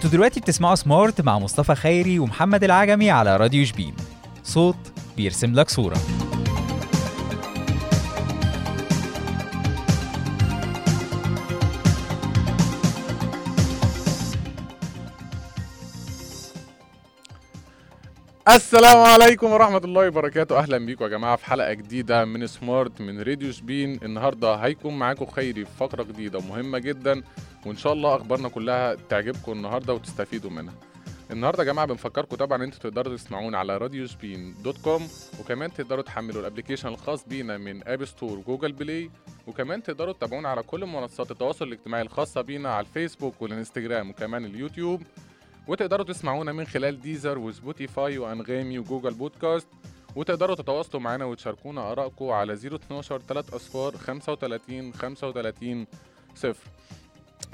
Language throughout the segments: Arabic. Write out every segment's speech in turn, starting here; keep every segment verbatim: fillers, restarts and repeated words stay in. انتوا دلوقتي بتسمعوا سمارت مع مصطفى خيري ومحمد العجمي على راديو شبين. صوت بيرسم لك صورة. السلام عليكم ورحمة الله وبركاته. أهلا بيكم يا جماعة في حلقة جديدة من سمارت من راديو شبين. النهاردة هيكون معاكم خيري في فقرة جديدة مهمة جدا، وإن شاء الله أخبارنا كلها تعجبكم النهاردة وتستفيدوا منها. النهاردة يا جماعة بنفكركم طبعا أنتوا تقدروا تسمعونا على راديو سبين دوت كوم، وكمان تقدروا تحملوا الابليكيشن الخاص بينا من آب ستور وجوجل بلاي، وكمان تقدروا تتابعونا على كل منصات التواصل الاجتماعي الخاصة بينا على الفيسبوك والانستجرام وكمان اليوتيوب، وتقدروا تسمعونا من خلال ديزر وسبوتيفاي وأنغامي وجوجل بودكاست، وتقدروا تتواصلوا معنا وتشاركونا آرائكم على صفر اتناشر تلاتة اصفار خمسة وتلاتين خمسة وتلاتين صفر.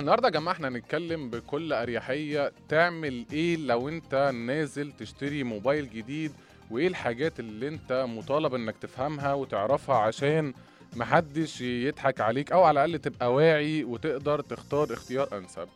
النهارده يا جماعه احنا هنتكلم بكل اريحيه، تعمل ايه لو انت نازل تشتري موبايل جديد، وايه الحاجات اللي انت مطالب انك تفهمها وتعرفها عشان محدش يضحك عليك، او على الاقل تبقى واعي وتقدر تختار اختيار انسب.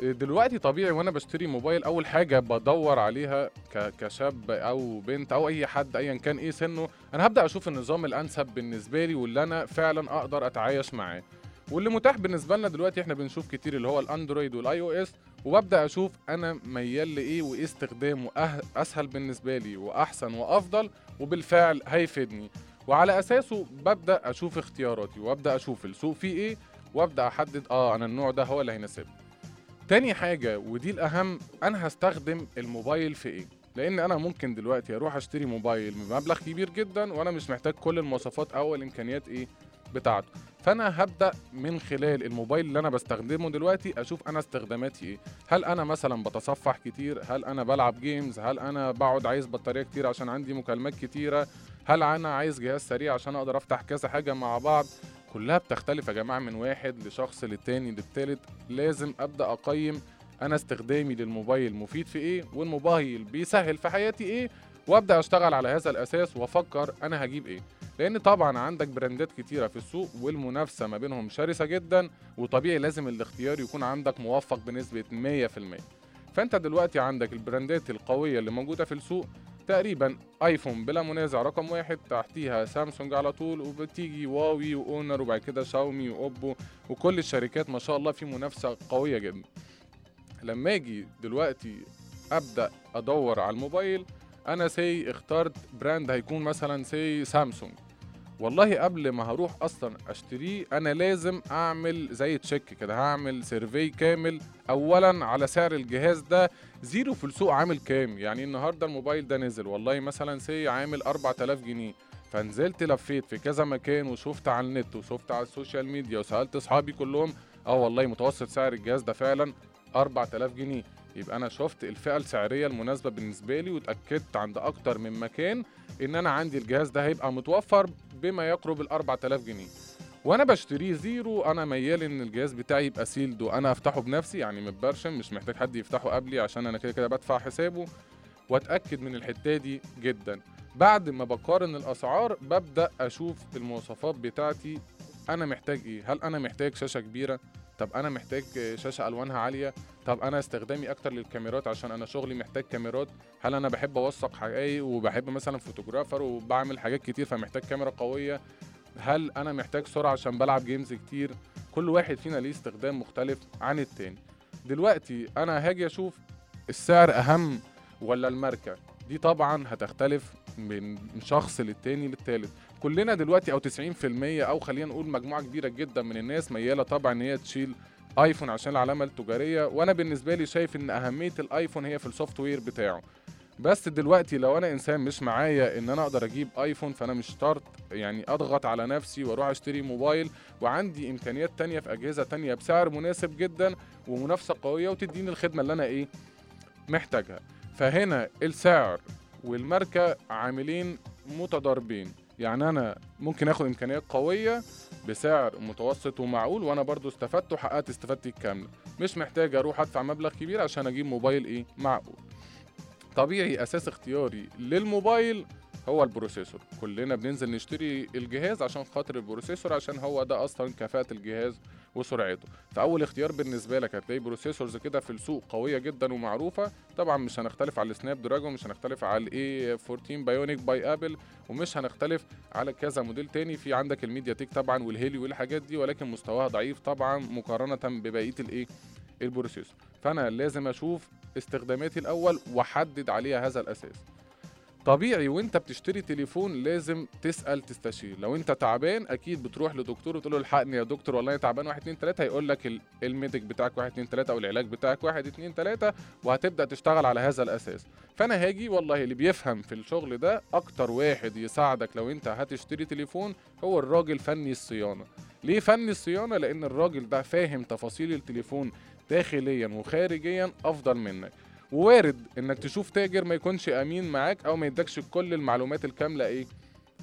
دلوقتي طبيعي وانا بشتري موبايل اول حاجه بدور عليها كشاب او بنت او اي حد ايا كان ايه سنه، انا هبدا اشوف النظام الانسب بالنسبه لي واللي انا فعلا اقدر اتعايش معاه، واللي متاح بالنسبه لنا دلوقتي احنا بنشوف كتير اللي هو الاندرويد والاي او اس، وببدا اشوف انا ميال لايه وايه استخدامه اسهل بالنسبه لي واحسن وافضل وبالفعل هيفيدني، وعلى اساسه ببدا اشوف اختياراتي وابدا اشوف السوق فيه ايه وابدا احدد اه انا النوع ده هو اللي هيناسبني. تاني حاجة ودي الأهم، أنا هستخدم الموبايل في إيه؟ لأن أنا ممكن دلوقتي أروح أشتري موبايل بمبلغ كبير جدا وأنا مش محتاج كل المواصفات أو الإمكانيات إيه بتاعته، فأنا هبدأ من خلال الموبايل اللي أنا بستخدمه دلوقتي أشوف أنا استخداماتي إيه؟ هل أنا مثلا بتصفح كتير؟ هل أنا بلعب جيمز؟ هل أنا بقعد عايز بطارية كتير عشان عندي مكالمات كتيرة؟ هل أنا عايز جهاز سريع عشان أقدر أفتح كذا حاجة مع بعض؟ كلها بتختلف يا جماعة من واحد لشخص للتاني للتالت. لازم أبدأ أقيم أنا استخدامي للموبايل مفيد في إيه، والموبايل بيسهل في حياتي إيه، وأبدأ أشتغل على هذا الأساس وأفكر أنا هجيب إيه. لأن طبعا عندك براندات كتيرة في السوق والمنافسة ما بينهم شرسة جدا، وطبيعي لازم الاختيار يكون عندك موفق بنسبة مية في المية. فأنت دلوقتي عندك البراندات القوية اللي موجودة في السوق، تقريبا ايفون بلا منازع رقم واحد، تحتيها سامسونج على طول، وبتيجي هواوي واونر، وبعد كده شاومي واوبو، وكل الشركات ما شاء الله في منافسة قوية جدا. لما اجي دلوقتي ابدأ ادور على الموبايل، انا سي اخترت براند هيكون مثلا سي سامسونج، والله قبل ما هروح اصلا اشتريه انا لازم اعمل زي تشيك كده، هعمل سيرفي كامل اولا على سعر الجهاز ده، زيرو في السوق عامل كام. يعني النهارده الموبايل ده نزل والله مثلا سي عامل اربعة الاف جنيه، فنزلت لفيت في كذا مكان وشفت على النت وشفت على السوشيال ميديا وسالت اصحابي كلهم، اه والله متوسط سعر الجهاز ده فعلا اربعة الاف جنيه، يبقى انا شفت الفئه السعريه المناسبه بالنسبه لي، واتاكدت عند اكتر من مكان ان انا عندي الجهاز ده هيبقى متوفر بما يقرب ال اربعة الاف جنيه، وانا بشتريه زيرو. انا ميال ان الجهاز بتاعي يبقى سيلد وانا افتحه بنفسي، يعني متبرشم، مش محتاج حد يفتحه قبلي عشان انا كده كده بدفع حسابه، واتاكد من الحته دي جدا. بعد ما بقارن الاسعار ببدا اشوف المواصفات بتاعتي انا محتاج ايه. هل انا محتاج شاشه كبيره؟ طب انا محتاج شاشه الوانها عاليه؟ طب انا استخدامي اكتر للكاميرات عشان انا شغلي محتاج كاميرات، هل انا بحب اوثق حقائق وبحب مثلا فوتوغرافر وبعمل حاجات كتير فمحتاج كاميرا قويه؟ هل انا محتاج سرعه عشان بلعب جيمز كتير؟ كل واحد فينا ليه استخدام مختلف عن التاني. دلوقتي انا هاجي اشوف السعر اهم ولا الماركه؟ دي طبعا هتختلف من شخص للتاني للتالت. كلنا دلوقتي او تسعين في المية او خلينا نقول مجموعه كبيره جدا من الناس مياله طبعا ان هي تشيل ايفون عشان العلامه التجاريه، وانا بالنسبه لي شايف ان اهميه الايفون هي في السوفت وير بتاعه. بس دلوقتي لو انا انسان مش معايا ان انا اقدر اجيب ايفون، فانا مش شرط يعني اضغط على نفسي واروح اشتري موبايل، وعندي امكانيات تانية في اجهزه تانية بسعر مناسب جدا ومنافسه قويه وتديني الخدمه اللي انا ايه محتاجها. فهنا السعر والماركه عاملين متضاربين، يعني انا ممكن اخد امكانيات قويه بسعر متوسط ومعقول وانا برضو استفدت وحققت استفادتي الكامله، مش محتاج اروح ادفع مبلغ كبير عشان اجيب موبايل ايه معقول. طبيعي اساس اختياري للموبايل هو البروسيسور، كلنا بننزل نشتري الجهاز عشان خاطر البروسيسور، عشان هو ده اصلا كفاءه الجهاز وسرعته. فاول اختيار بالنسبه لك هتلاقي بروسيسورز كده في السوق قويه جدا ومعروفه، طبعا مش هنختلف على السناب دراجون، مش هنختلف على ايه فورتين بايونيك باي ابل، ومش هنختلف على كذا موديل تاني. في عندك الميديا تيك طبعا والهيليو والحاجات دي، ولكن مستواها ضعيف طبعا مقارنه ببقيه الايه البروسيسور. فانا لازم اشوف استخداماتي الاول واحدد عليها هذا الاساس. طبيعي وانت بتشتري تليفون لازم تسأل تستشير، لو انت تعبان اكيد بتروح لدكتور وتقول له الحقني يا دكتور والله انا تعبان واحد اتنين تلاتة، هيقول لك الميديك بتاعك واحد اتنين تلاتة او العلاج بتاعك واحد اتنين تلاتة، وهتبدا تشتغل على هذا الاساس. فانا هاجي والله اللي بيفهم في الشغل ده اكتر واحد يساعدك لو انت هتشتري تليفون هو الراجل فني الصيانه. ليه فني الصيانه؟ لان الراجل ده فاهم تفاصيل التليفون داخليا وخارجيا افضل منك. ووارد انك تشوف تاجر ما يكونش امين معاك او ما يدكش كل المعلومات الكامله ايه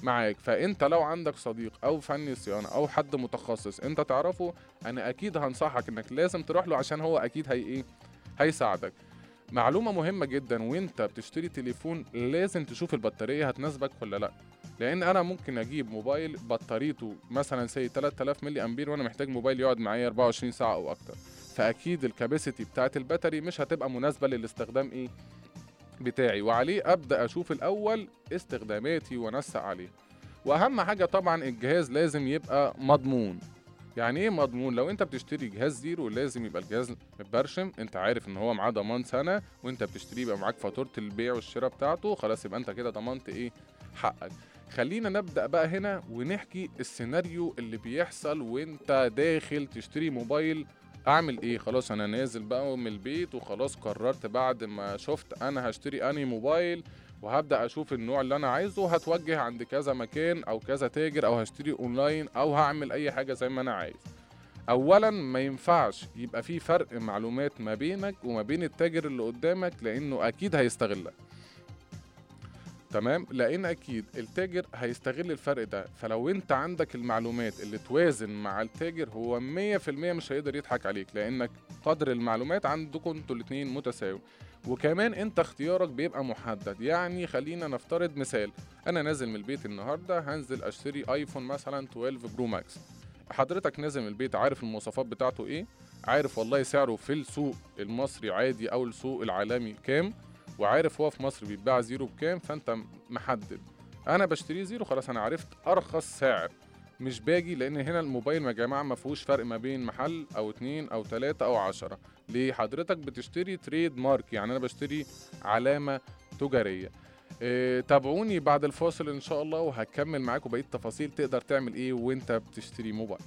معاك، فانت لو عندك صديق او فني صيانه او حد متخصص انت تعرفه، انا اكيد هنصحك انك لازم تروح له عشان هو اكيد هي ايه هيساعدك. معلومه مهمه جدا وانت بتشتري تليفون، لازم تشوف البطاريه هتناسبك ولا لا، لان انا ممكن اجيب موبايل بطاريته مثلا سي تلات آلاف ملي امبير وانا محتاج موبايل يقعد معايا اربعة وعشرين ساعه او اكتر، فاكيد الكاباسيتي بتاعه الباتري مش هتبقى مناسبه للاستخدام ايه بتاعي، وعليه ابدا اشوف الاول استخداماتي وانسق عليه. واهم حاجه طبعا الجهاز لازم يبقى مضمون. يعني ايه مضمون؟ لو انت بتشتري جهاز زيرو لازم يبقى الجهاز متبرشم، انت عارف ان هو معاه ضمان سنه، وانت بتشتريه يبقى معاك فاتوره البيع والشراء بتاعته، خلاص يبقى انت كده ضمنت ايه حقك. خلينا نبدأ بقى هنا ونحكي السيناريو اللي بيحصل وانت داخل تشتري موبايل. اعمل ايه؟ خلاص انا نازل بقى من البيت وخلاص قررت بعد ما شفت انا هشتري انهي موبايل، وهبدأ اشوف النوع اللي انا عايزه، هتوجه عند كذا مكان او كذا تاجر او هشتري اونلاين او هعمل اي حاجة زي ما انا عايز. اولا ما ينفعش يبقى في فرق معلومات ما بينك وما بين التاجر اللي قدامك، لانه اكيد هيستغلك. تمام؟ لان اكيد التاجر هيستغل الفرق ده، فلو انت عندك المعلومات اللي توازن مع التاجر هو مية في المية مش هيقدر يضحك عليك، لانك قدر المعلومات عندكم انتوا الاتنين متساوي. وكمان انت اختيارك بيبقى محدد. يعني خلينا نفترض مثال، انا نازل من البيت النهارده هنزل اشتري ايفون مثلا اتناشر برو ماكس. حضرتك نازل من البيت عارف المواصفات بتاعته ايه، عارف والله سعره في السوق المصري عادي او السوق العالمي كام، وعارف هو في مصر بيتباع زيرو بكام، فانت محدد. انا بشتري زيرو، خلاص انا عرفت ارخص سعر، مش باجي لان هنا الموبايل يا جماعه ما فيهوش فرق ما بين محل او اتنين او تلاتة او عشرة. ليه؟ حضرتك بتشتري تريد مارك، يعني انا بشتري علامه تجاريه. إيه، تابعوني بعد الفاصل ان شاء الله وهكمل معاكم بقيه التفاصيل تقدر تعمل ايه وانت بتشتري موبايل.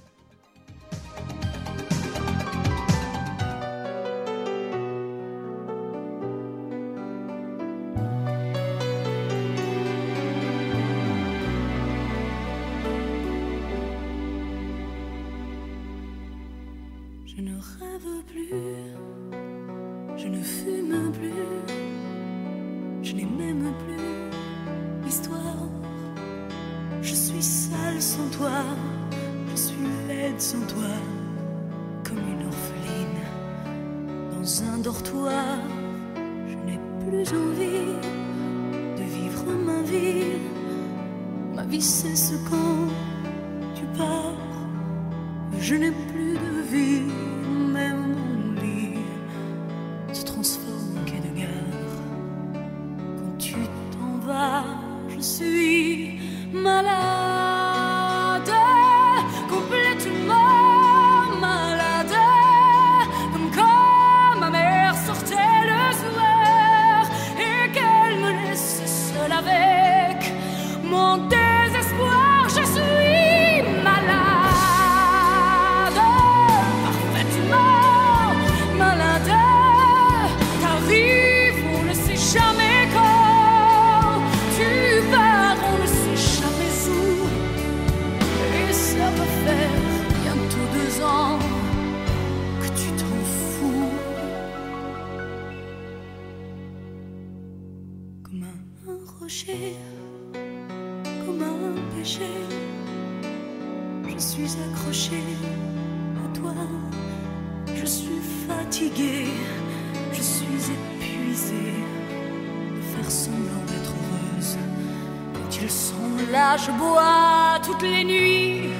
Je bois toutes les nuits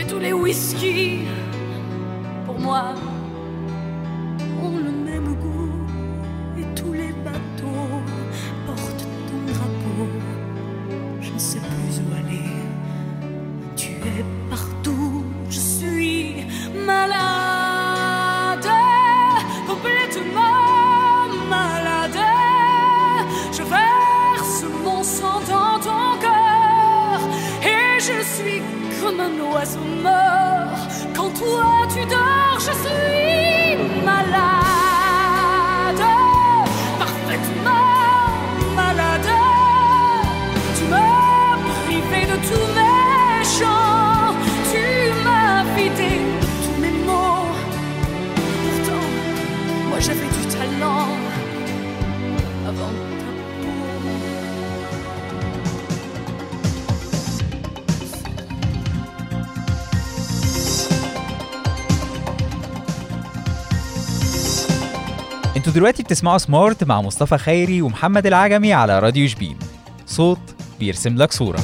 et tous les whiskies. moi. On le même goût et tous les bateaux portent ton drapeau. Je ne sais plus où aller. Tu es partout, je suis malade, complètement malade. Je verse mon sang dans ton cœur et je suis comme un oiseau mort. Quand toi tu dors, je suis malade, parfaitement malade. Tu m'as privé de tous mes chants, tu m'as vidé tous mes mots. Pourtant, moi j'avais du talent avant ta انتوا دلوقتي بتسمعوا سمارت مع مصطفى خيري ومحمد العجمي على راديو شبين. صوت بيرسم لك صورة.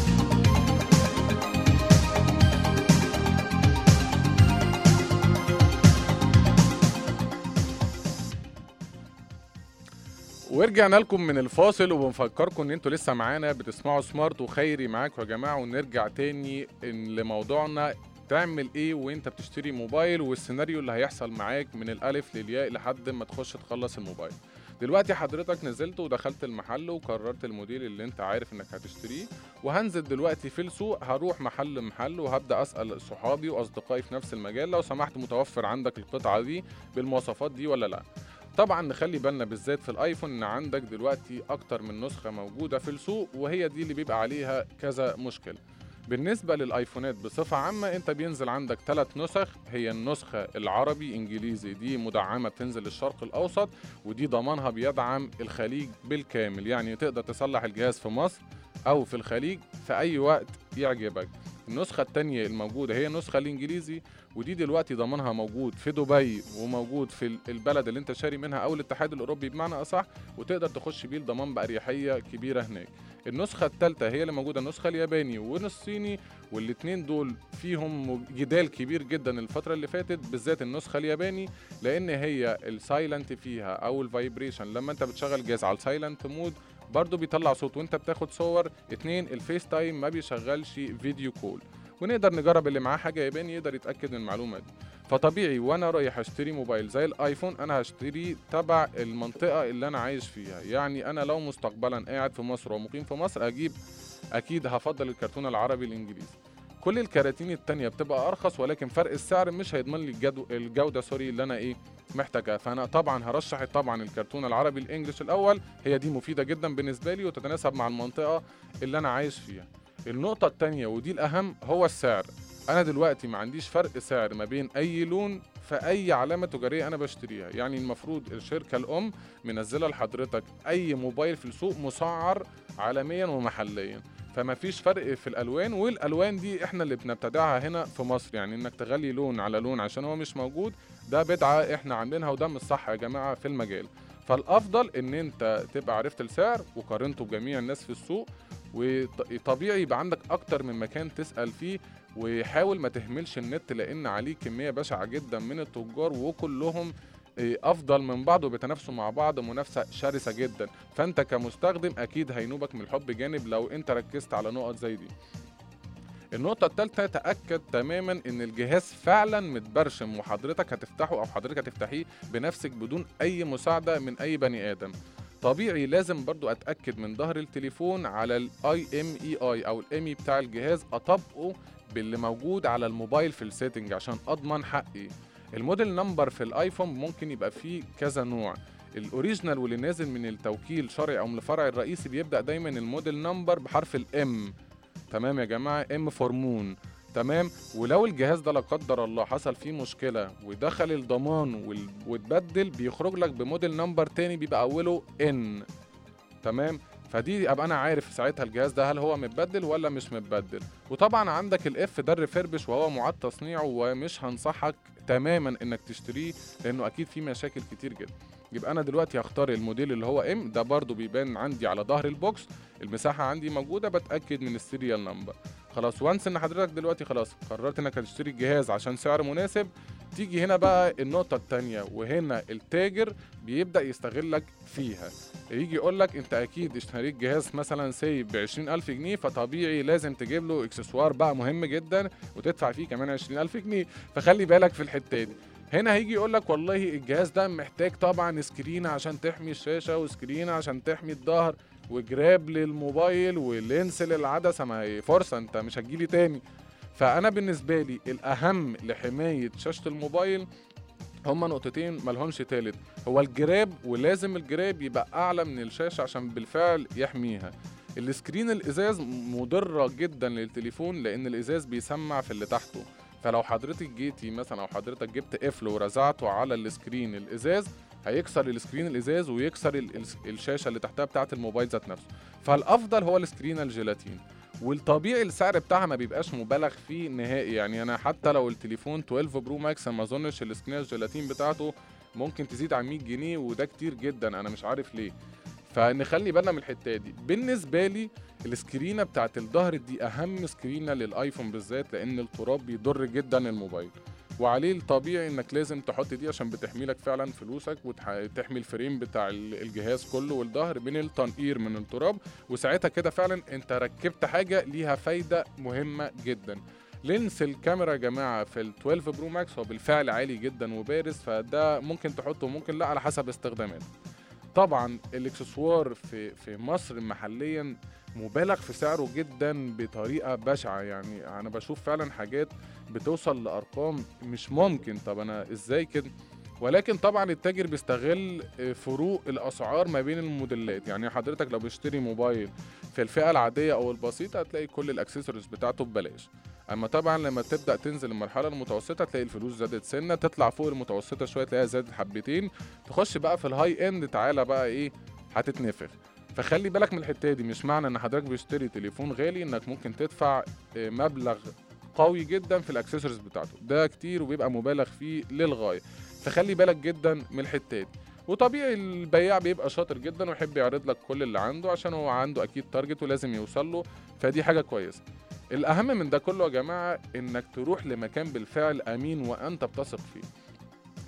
ورجعنا لكم من الفاصل وبنفكركم ان انتوا لسه معانا بتسمعوا سمارت وخيري معاكم يا جماعة. ونرجع تاني لموضوعنا، تعمل ايه وانت بتشتري موبايل والسيناريو اللي هيحصل معاك من الالف للياء لحد ما تخش تخلص الموبايل. دلوقتي حضرتك نزلت ودخلت المحل وقررت الموديل اللي انت عارف انك هتشتريه، وهنزل دلوقتي في السوق، هروح محل محل وهبدا اسال صحابي واصدقائي في نفس المجال لو سمحت متوفر عندك القطعه دي بالمواصفات دي ولا لا. طبعا نخلي بالنا بالذات في الايفون ان عندك دلوقتي اكتر من نسخه موجوده في السوق، وهي دي اللي بيبقى عليها كذا مشكله. بالنسبة للآيفونات بصفة عامة انت بينزل عندك ثلاث نسخ، هي النسخة العربي انجليزي دي مدعمة بتنزل للشرق الاوسط، ودي ضمانها بيدعم الخليج بالكامل، يعني تقدر تصلح الجهاز في مصر او في الخليج في اي وقت يعجبك. النسخة التانية الموجودة هي النسخة الانجليزي، ودي دلوقتي ضمانها موجود في دبي وموجود في البلد اللي انت شاري منها او الاتحاد الاوروبي بمعنى اصح، وتقدر تخش بيه الضمان باريحية كبيرة هناك. النسخة الثالثة هي اللي موجودة النسخة الياباني والصيني، والاتنين دول فيهم جدال كبير جدا الفترة اللي فاتت، بالذات النسخة الياباني لان هي السايلنت فيها او الفايبريشن لما انت بتشغل الجهاز على السايلنت مود برضو بيطلع صوت وانت بتاخد صور. اتنين الفيس تايم ما بيشغلش فيديو كول، ونقدر نجرب اللي معاه حاجة ياباني يقدر يتأكد من المعلومة دي. فطبيعي وانا رايح اشتري موبايل زي الايفون انا هشتري تبع المنطقة اللي انا عايش فيها، يعني انا لو مستقبلا قاعد في مصر ومقيم في مصر اجيب اكيد هفضل الكرتون العربي الانجليزي. كل الكراتين التانية بتبقى ارخص، ولكن فرق السعر مش هيضمن لي الجودة سوري اللي انا ايه محتاجها. فانا طبعا هرشح طبعا الكرتون العربي الانجليش الاول، هي دي مفيدة جدا بالنسبة لي وتتناسب مع المنطقة اللي انا عايش فيها. النقطة التانية ودي الأهم هو السعر. أنا دلوقتي ما عنديش فرق سعر ما بين أي لون في أي علامة تجارية أنا بشتريها، يعني المفروض الشركة الأم منزلة لحضرتك أي موبايل في السوق مسعر عالميا ومحليا، فما فيش فرق في الألوان، والألوان دي إحنا اللي بنبتدعها هنا في مصر، يعني إنك تغلي لون على لون عشان هو مش موجود ده بدعة إحنا عاملينها وده مش صح يا جماعة في المجال. فالأفضل إن أنت تبقى عرفت السعر وقارنته بجميع الناس في السوق، وطبيعي يبقى عندك اكتر من مكان تسأل فيه، وحاول ما تهملش النت لان عليه كمية بشعة جدا من التجار وكلهم افضل من بعض وبيتنافسوا مع بعض منافسة شرسة جدا. فانت كمستخدم اكيد هينوبك من الحب جانب لو انت ركزت على نقط زي دي. النقطة الثالثة، تأكد تماما ان الجهاز فعلا متبرشم وحضرتك هتفتحه او حضرتك هتفتحيه بنفسك بدون اي مساعدة من اي بني ادم. طبيعي لازم برضو اتأكد من ظهر التليفون على ال آي إم إي آي او الامي بتاع الجهاز، اطبقه باللي موجود على الموبايل في السيتنج عشان اضمن حقي. الموديل نمبر في الايفون ممكن يبقى فيه كذا نوع، الاوريجنال واللي نازل من التوكيل شرعي او من الفرع الرئيسي بيبدأ دايما الموديل نمبر بحرف الام، تمام يا جماعة، ام فور مون، تمام. ولو الجهاز ده لا قدر الله حصل فيه مشكله ودخل الضمان واتبدل بيخرج لك بموديل نمبر تاني بيبقى اوله ان، تمام. فدي ابقى انا عارف ساعتها الجهاز ده هل هو متبدل ولا مش متبدل. وطبعا عندك الاف ده الريفربش وهو معاد تصنيعه، ومش هنصحك تماما انك تشتريه لانه اكيد فيه مشاكل كتير جدا. يبقى انا دلوقتي هختار الموديل اللي هو ام ده، برضو بيبان عندي على ظهر البوكس، المساحه عندي موجوده، بتاكد من السيريال نمبر. خلاص وانس ان حضرتك دلوقتي خلاص قررت انك هتشتري الجهاز عشان سعر مناسب، تيجي هنا بقى النقطة التانية، وهنا التاجر بيبدأ يستغلك فيها، يجي يقولك انت اكيد اشتريت جهاز مثلا سايب بعشرين الف جنيه، فطبيعي لازم تجيب له اكسسوار بقى مهم جدا وتدفع فيه كمان عشرين الف جنيه، فخلي بالك في الحتة دي. هنا هيجي يقولك والله الجهاز ده محتاج طبعا سكرين عشان تحمي الشاشة، وسكرين عشان تحمي الظهر، وجراب للموبايل، ولينس للعدسة، ما هي فرصة انت مش هتجيلي تاني. فأنا بالنسبة لي الأهم لحماية شاشة الموبايل هما نقطتين ملهمش تالت، هو الجراب، ولازم الجراب يبقى أعلى من الشاشة عشان بالفعل يحميها. السكرين الإزاز مضرة جدا للتليفون لأن الإزاز بيسمع في اللي تحته، فلو حضرتك جيتي مثلا أو حضرتك جبت قفل ورزعته على السكرين الإزاز هيكسر السكرين الإزاز ويكسر الشاشة اللي تحتها بتاعة الموبايل ذات نفسه، فالأفضل هو السكرين الجيلاتين. والطبيعي السعر بتاعها ما بيبقاش مبالغ فيه نهائي، يعني انا حتى لو التليفون اتناشر برو ماكس ما اظنش السكرين الجيلاتين بتاعته ممكن تزيد عن مية جنيه، وده كتير جدا انا مش عارف ليه، فنخلي بالنا من الحته دي. بالنسبه لي السكرينه بتاعه الظهر دي اهم سكرينه للايفون بالذات، لان التراب بيضر جدا الموبايل، وعليه الطبيعي انك لازم تحط دي عشان بتحمي لك فعلا فلوسك وتحمي الفريم بتاع الجهاز كله والظهر من التنقير من التراب، وساعتها كده فعلا انت ركبت حاجه ليها فايده مهمه جدا. لينس الكاميرا يا جماعه في ال اتناشر برو ماكس هو بالفعل عالي جدا وبارز، فده ممكن تحطه وممكن لا على حسب استخداماتك. طبعا الاكسسوار في في مصر محليا مبالغ في سعره جدا بطريقه بشعه، يعني انا بشوف فعلا حاجات بتوصل لارقام مش ممكن، طب انا ازاي كده؟ ولكن طبعا التاجر بيستغل فروق الاسعار ما بين الموديلات، يعني حضرتك لو بتشتري موبايل في الفئه العاديه او البسيطه هتلاقي كل الاكسسوارز بتاعته ببلاش، اما طبعا لما تبدا تنزل المرحله المتوسطه تلاقي الفلوس زادت سنه، تطلع فوق المتوسطه شويه تلاقيها زادت حبتين، تخش بقى في الهاي اند تعالى بقى ايه هتتنفخ. فخلي بالك من الحته دي، مش معنى ان حضرتك بتشتري تليفون غالي انك ممكن تدفع مبلغ قوي جدا في الاكسسوارز بتاعته، ده كتير وبيبقى مبالغ فيه للغايه، فخلي بالك جدا من الحته دي. وطبيعي البياع بيبقى شاطر جدا ويحب يعرض لك كل اللي عنده عشان هو عنده اكيد تارجت ولازم يوصل له، فدي حاجه كويسه. الاهم من ده كله يا جماعه انك تروح لمكان بالفعل امين وانت بتثق فيه،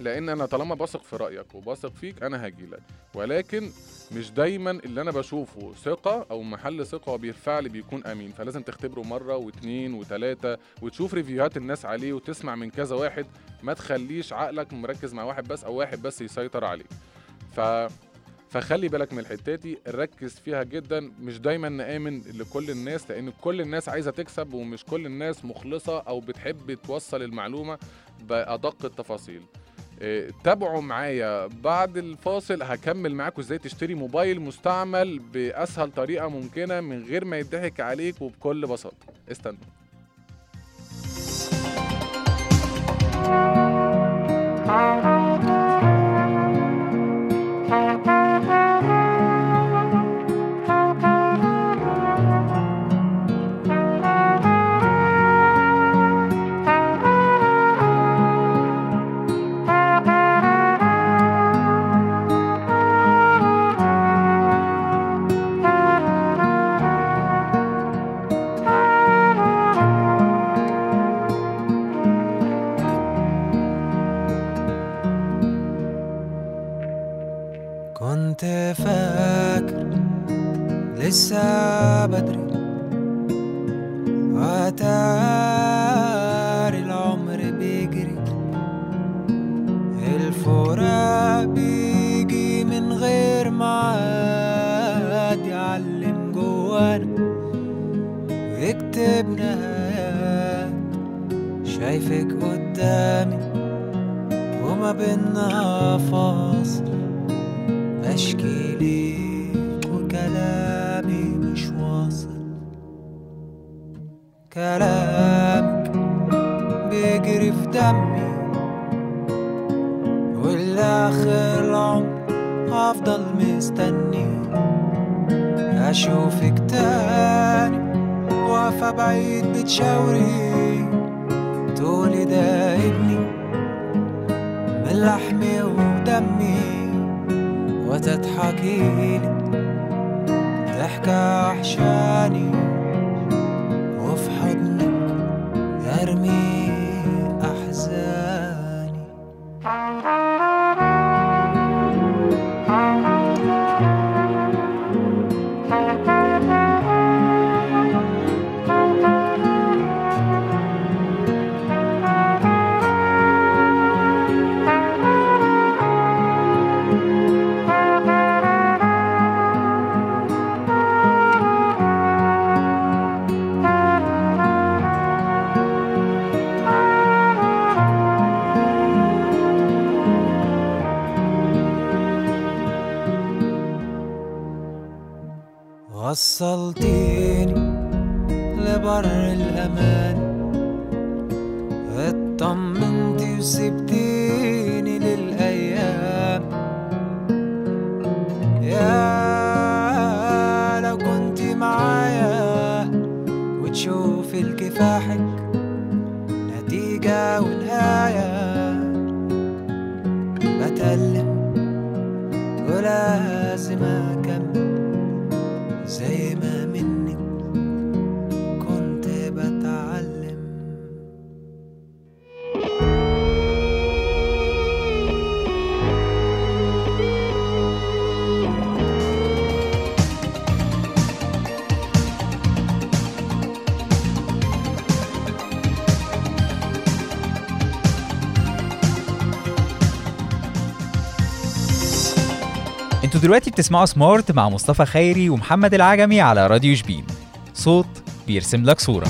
لان انا طالما بثق في رايك وبثق فيك انا هجيلك، ولكن مش دايما اللي انا بشوفه ثقه او محل ثقه بالفعل بيكون امين، فلازم تختبره مره واتنين وتلاته وتشوف ريفيوهات الناس عليه وتسمع من كذا واحد، ما تخليش عقلك مركز مع واحد بس او واحد بس يسيطر عليك. ف فخلي بالك من الحته دي، ركز فيها جدا، مش دايما نآمن لكل الناس لان كل الناس عايزه تكسب ومش كل الناس مخلصه او بتحب توصل المعلومه بادق التفاصيل. إيه، تابعوا معايا بعد الفاصل هكمل معاكم ازاي تشتري موبايل مستعمل باسهل طريقه ممكنه من غير ما يضحك عليك وبكل بساطه، استنوا. لسه بدري وتار العمر بيجري، الفراق بيجي من غير معاد، يعلم جوانا ويكتب نهايات، شايفك قدامي وما بينا فاصل، بشكي ليك وكلام مش واصل، كلامك بيجري في دمي والآخر العمر هفضل مستني، أشوفك تاني واقفة بعيد بتشاوري، تقولي ده ابني من لحمي ودمي، وتضحكيلي ضحكة وحشاني وفي حضنك أرمي أحزاني، وصلتيني لبر الأمان، اطمنتي وسبتيني للأيام. يا لو كنتي معايا وتشوفي لكفاحك نتيجة ونهاية. بتألم ولازم أكمل زي ما منك كنت بتعلم. انتوا دلوقتي بتسمعوا سمارت مع مصطفى خيري ومحمد العجمي على راديو شبين. صوت بيرسم لك صورة.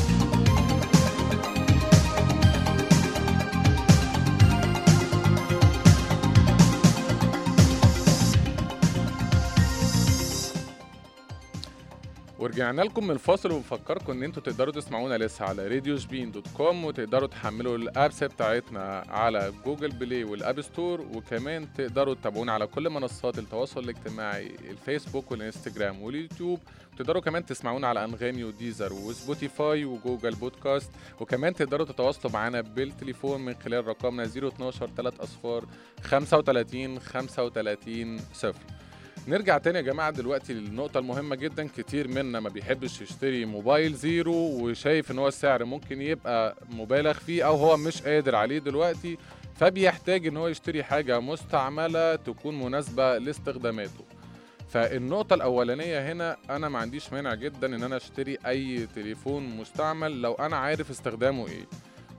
ورجعنا لكم من الفاصل، وبنفكركم ان انتوا تقدروا تسمعونا لسه على راديو شبين دوت كوم، وتقدروا تحملوا الابس بتاعتنا على جوجل بلاي والاب ستور، وكمان تقدروا تتابعونا على كل منصات التواصل الاجتماعي الفيسبوك والانستجرام واليوتيوب، وتقدروا كمان تسمعونا على انغامي وديزر وسبوتيفاي وجوجل بودكاست، وكمان تقدروا تتواصلوا معنا بالتليفون من خلال رقمنا صفر اتناشر تلاتة اصفار خمسة وتلاتين خمسة وتلاتين صفر. نرجع تاني يا جماعة دلوقتي للنقطة المهمة جدا. كتير منا ما بيحبش يشتري موبايل زيرو، وشايف ان هو السعر ممكن يبقى مبالغ فيه او هو مش قادر عليه دلوقتي، فبيحتاج ان هو يشتري حاجة مستعملة تكون مناسبة لاستخداماته. فالنقطة الاولانية هنا، انا ما عنديش مانع جدا ان انا اشتري اي تليفون مستعمل لو انا عارف استخدامه ايه،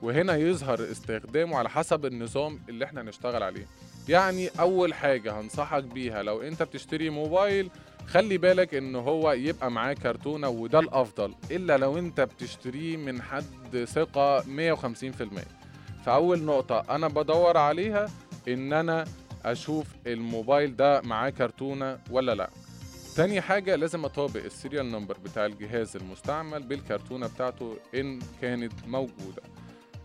وهنا يظهر استخدامه على حسب النظام اللي احنا هنشتغل عليه. يعني اول حاجة هنصحك بيها لو انت بتشتري موبايل، خلي بالك ان هو يبقى معاه كرتونة، وده الافضل الا لو انت بتشتريه من حد ثقة مية وخمسين في المية. فاول نقطة انا بدور عليها ان انا اشوف الموبايل ده معاه كرتونة ولا لا. تاني حاجة لازم اطابق السيريال نمبر بتاع الجهاز المستعمل بالكرتونة بتاعته ان كانت موجودة.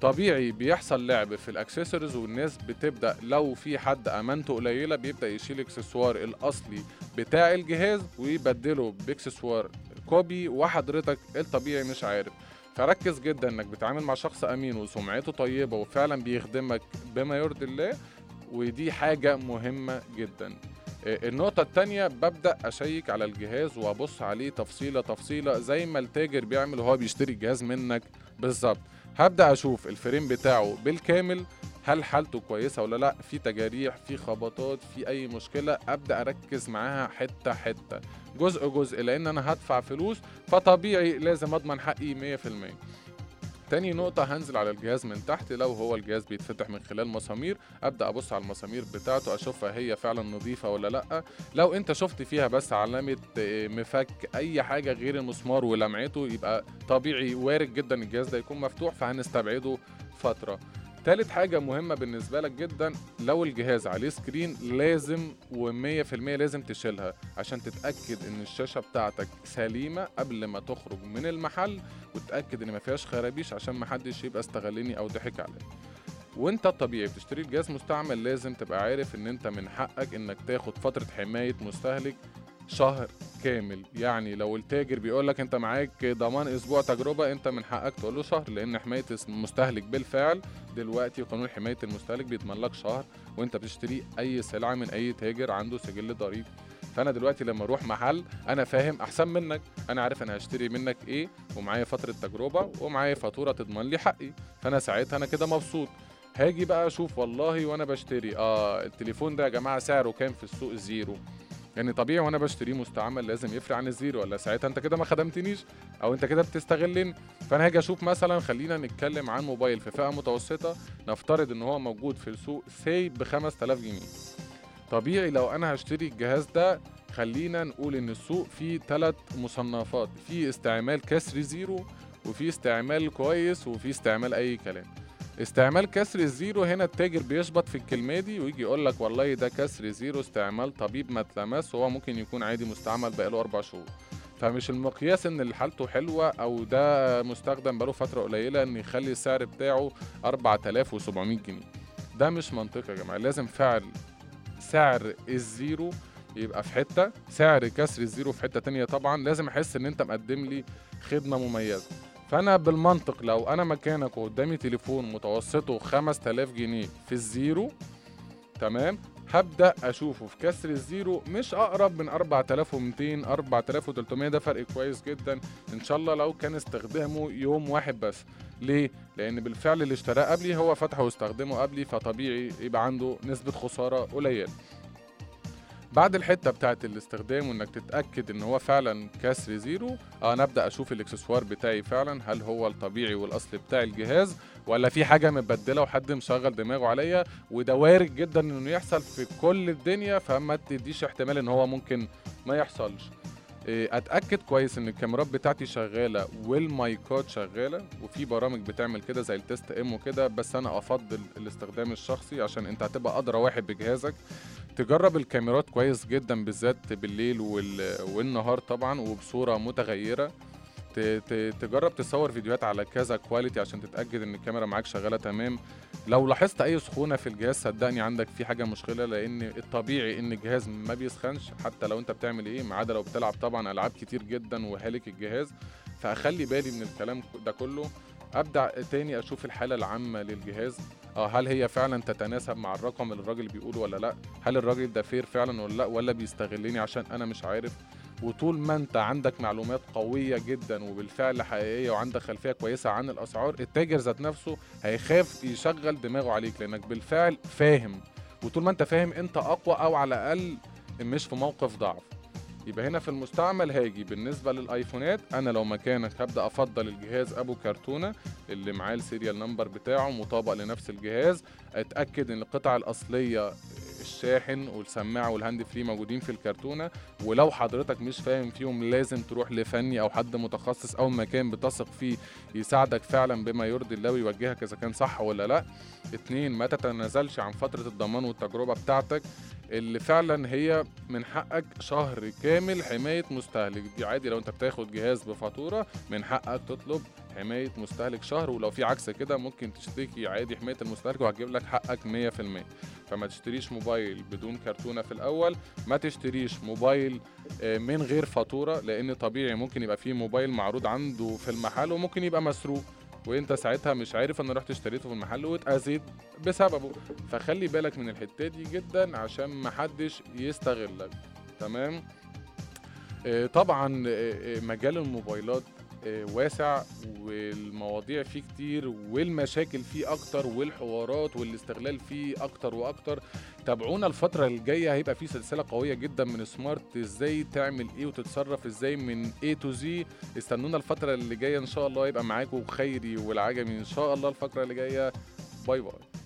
طبيعي بيحصل لعب في الاكسسوارز، والناس بتبدأ لو في حد امانته قليلة بيبدأ يشيل الاكسسوار الاصلي بتاع الجهاز ويبدله باكسسوار كوبي، وحضرتك الطبيعي مش عارف. فركز جدا انك بتعامل مع شخص امين وسمعته طيبة وفعلا بيخدمك بما يرضي الله، ودي حاجة مهمة جدا. النقطة التانية، ببدأ أشيك على الجهاز وأبص عليه تفصيلة تفصيلة زي ما التاجر بيعمل وهو بيشتري الجهاز منك بالظبط. هبدأ أشوف الفريم بتاعه بالكامل، هل حالته كويسة ولا لأ، في تجاريح، في خبطات، في أي مشكلة. أبدأ أركز معاها حتة حتة، جزء جزء، لأن أنا هدفع فلوس فطبيعي لازم أضمن حقي مية في المية. تاني نقطة، هنزل على الجهاز من تحت. لو هو الجهاز بيتفتح من خلال مسامير، أبدأ أبص على المسامير بتاعته أشوفها هي فعلا نظيفة ولا لأ. لو أنت شفت فيها بس علامة مفك، أي حاجة غير المسمار ولمعته، يبقى طبيعي وارد جدا الجهاز ده يكون مفتوح، فهنستبعده فترة. تالت حاجة مهمة بالنسبة لك جدا، لو الجهاز عليه سكرين لازم ومية في المية لازم تشيلها عشان تتأكد ان الشاشة بتاعتك سليمة قبل ما تخرج من المحل، وتتأكد ان ما فيهاش خرابيش عشان ما حدش يبقى استغلني او ضحك عليا. وانت الطبيعي بتشتري الجهاز مستعمل لازم تبقى عارف ان انت من حقك انك تاخد فترة حماية مستهلك شهر كامل. يعني لو التاجر بيقولك انت معاك ضمان اسبوع تجربة، انت من حقك تقوله شهر، لان حماية المستهلك بالفعل دلوقتي قانون حماية المستهلك بيضمن لك شهر وانت بتشتري اي سلعة من اي تاجر عنده سجل ضريبي. فانا دلوقتي لما اروح محل انا فاهم احسن منك، انا عارف انا هشتري منك ايه، ومعايا فترة تجربة ومعايا فاتورة تضمن لي حقي، فانا ساعتها انا كده مبسوط. هاجي بقى اشوف والله وانا بشتري اه التليفون ده يا جماعه سعره كام في السوق الزيرو، يعني طبيعي وانا بشتريه مستعمل لازم يفرق عن الزيرو، ولا ساعتها انت كده ما خدمتنيش او انت كده بتستغلني. فانا هاجي اشوف مثلا، خلينا نتكلم عن موبايل في فئه متوسطه، نفترض ان هو موجود في السوق سايب ب خمسة آلاف جنيه. طبيعي لو انا هشتري الجهاز ده، خلينا نقول ان السوق فيه ثلاث مصنفات، في استعمال كسري زيرو، وفي استعمال كويس، وفي استعمال اي كلام. استعمال كسر الزيرو هنا التاجر بيشبط في الكلمه دي ويجي يقول لك والله ده كسر زيرو استعمال طبيب ما اتلمس، وهو ممكن يكون عادي مستعمل بقاله اربع شهور. فمش المقياس ان اللي حالته حلوه او ده مستخدم بقاله فتره قليله ان يخلي السعر بتاعه أربعة آلاف وسبعمية جنيه. ده مش منطقي يا جماعه. لازم فعل سعر الزيرو يبقى في حته، سعر كسر الزيرو في حته تانية. طبعا لازم احس ان انت مقدم لي خدمه مميزه. فانا بالمنطق لو انا مكانك وقدامي تليفون متوسطه خمسة آلاف جنيه في الزيرو، تمام، هبدا اشوفه في كسر الزيرو مش اقرب من أربعة آلاف ومئتين أربعة آلاف وتلتمية. ده فرق كويس جدا ان شاء الله لو كان استخدامه يوم واحد بس. ليه؟ لان بالفعل اللي اشتراه قبلي هو فتحه واستخدمه قبلي، فطبيعي يبقى عنده نسبه خساره قليله. بعد الحته بتاعه الاستخدام وانك تتاكد ان هو فعلا كسر زيرو، انا ابدا اشوف الاكسسوار بتاعي فعلا هل هو الطبيعي والاصل بتاع الجهاز، ولا في حاجه متبدله وحد مشغل دماغه عليا. وده وارد جدا انه يحصل في كل الدنيا، فما تديش احتمال ان هو ممكن ما يحصلش. اتاكد كويس ان الكاميرات بتاعتي شغاله والمايكات شغاله، وفي برامج بتعمل كده زي التست ام وكده، بس انا افضل الاستخدام الشخصي عشان انت هتبقى ادرى واحد بجهازك. تجرب الكاميرات كويس جدا بالذات بالليل والنهار طبعا، وبصوره متغيره. تجرب تصور فيديوهات على كذا كواليتي عشان تتاكد ان الكاميرا معاك شغاله تمام. لو لاحظت اي سخونه في الجهاز صدقني عندك في حاجه مشكله، لان الطبيعي ان الجهاز ما بيسخنش حتى لو انت بتعمل ايه، ما عدا لو بتلعب طبعا العاب كتير جدا وهالك الجهاز. فاخلي بالي من الكلام ده كله. ابدا تاني اشوف الحاله العامه للجهاز، اه هل هي فعلا تتناسب مع الرقم اللي الراجل بيقوله ولا لا، هل الراجل ده فير فعلا ولا لا، ولا بيستغلني عشان انا مش عارف. وطول ما انت عندك معلومات قويه جدا وبالفعل حقيقيه وعندك خلفيه كويسه عن الاسعار، التاجر ذات نفسه هيخاف يشغل دماغه عليك لانك بالفعل فاهم. وطول ما انت فاهم انت اقوى، او على الاقل مش في موقف ضعف. يبقى هنا في المستعمل هاجي بالنسبه للايفونات، انا لو مكانك هبدا افضل الجهاز ابو كرتونه اللي معاه السيريال نمبر بتاعه مطابق لنفس الجهاز. اتاكد ان القطع الاصليه الشاحن والسماعه والهاند فري موجودين في الكرتونه، ولو حضرتك مش فاهم فيهم لازم تروح لفني او حد متخصص او مكان بتثق فيه يساعدك فعلا بما يرضي الله ويوجهك اذا كان صح ولا لا. اتنين، ما تتنازلش عن فتره الضمان والتجربه بتاعتك اللي فعلا هي من حقك شهر كامل حمايه مستهلك. دي عادي لو انت بتاخد جهاز بفاتوره من حقك تطلب حمايه مستهلك شهر، ولو في عكس كده ممكن تشتكي عادي حمايه المستهلك وهتجيب لك حقك مية في المية. فما تشتريش موبايل بدون كرتونه في الاول، ما تشتريش موبايل من غير فاتوره، لان طبيعي ممكن يبقى فيه موبايل معروض عنده في المحل وممكن يبقى مسروق وانت ساعتها مش عارف ان رحت اشتريته في المحل واتأذيت بسببه. فخلي بالك من الحته دي جدا عشان محدش يستغلك، تمام. اه طبعا اه مجال الموبايلات اه واسع، والمواضيع فيه كتير، والمشاكل فيه اكتر، والحوارات والاستغلال فيه اكتر واكتر. تابعونا الفتره الجايه، هيبقى فيه سلسله قويه جدا من سمارت، ازاي تعمل ايه وتتصرف ازاي من اي تو زي. استنونا الفتره اللي جايه ان شاء الله، يبقى معاكم خيري والعجمي ان شاء الله الفقره اللي جايه. باي باي.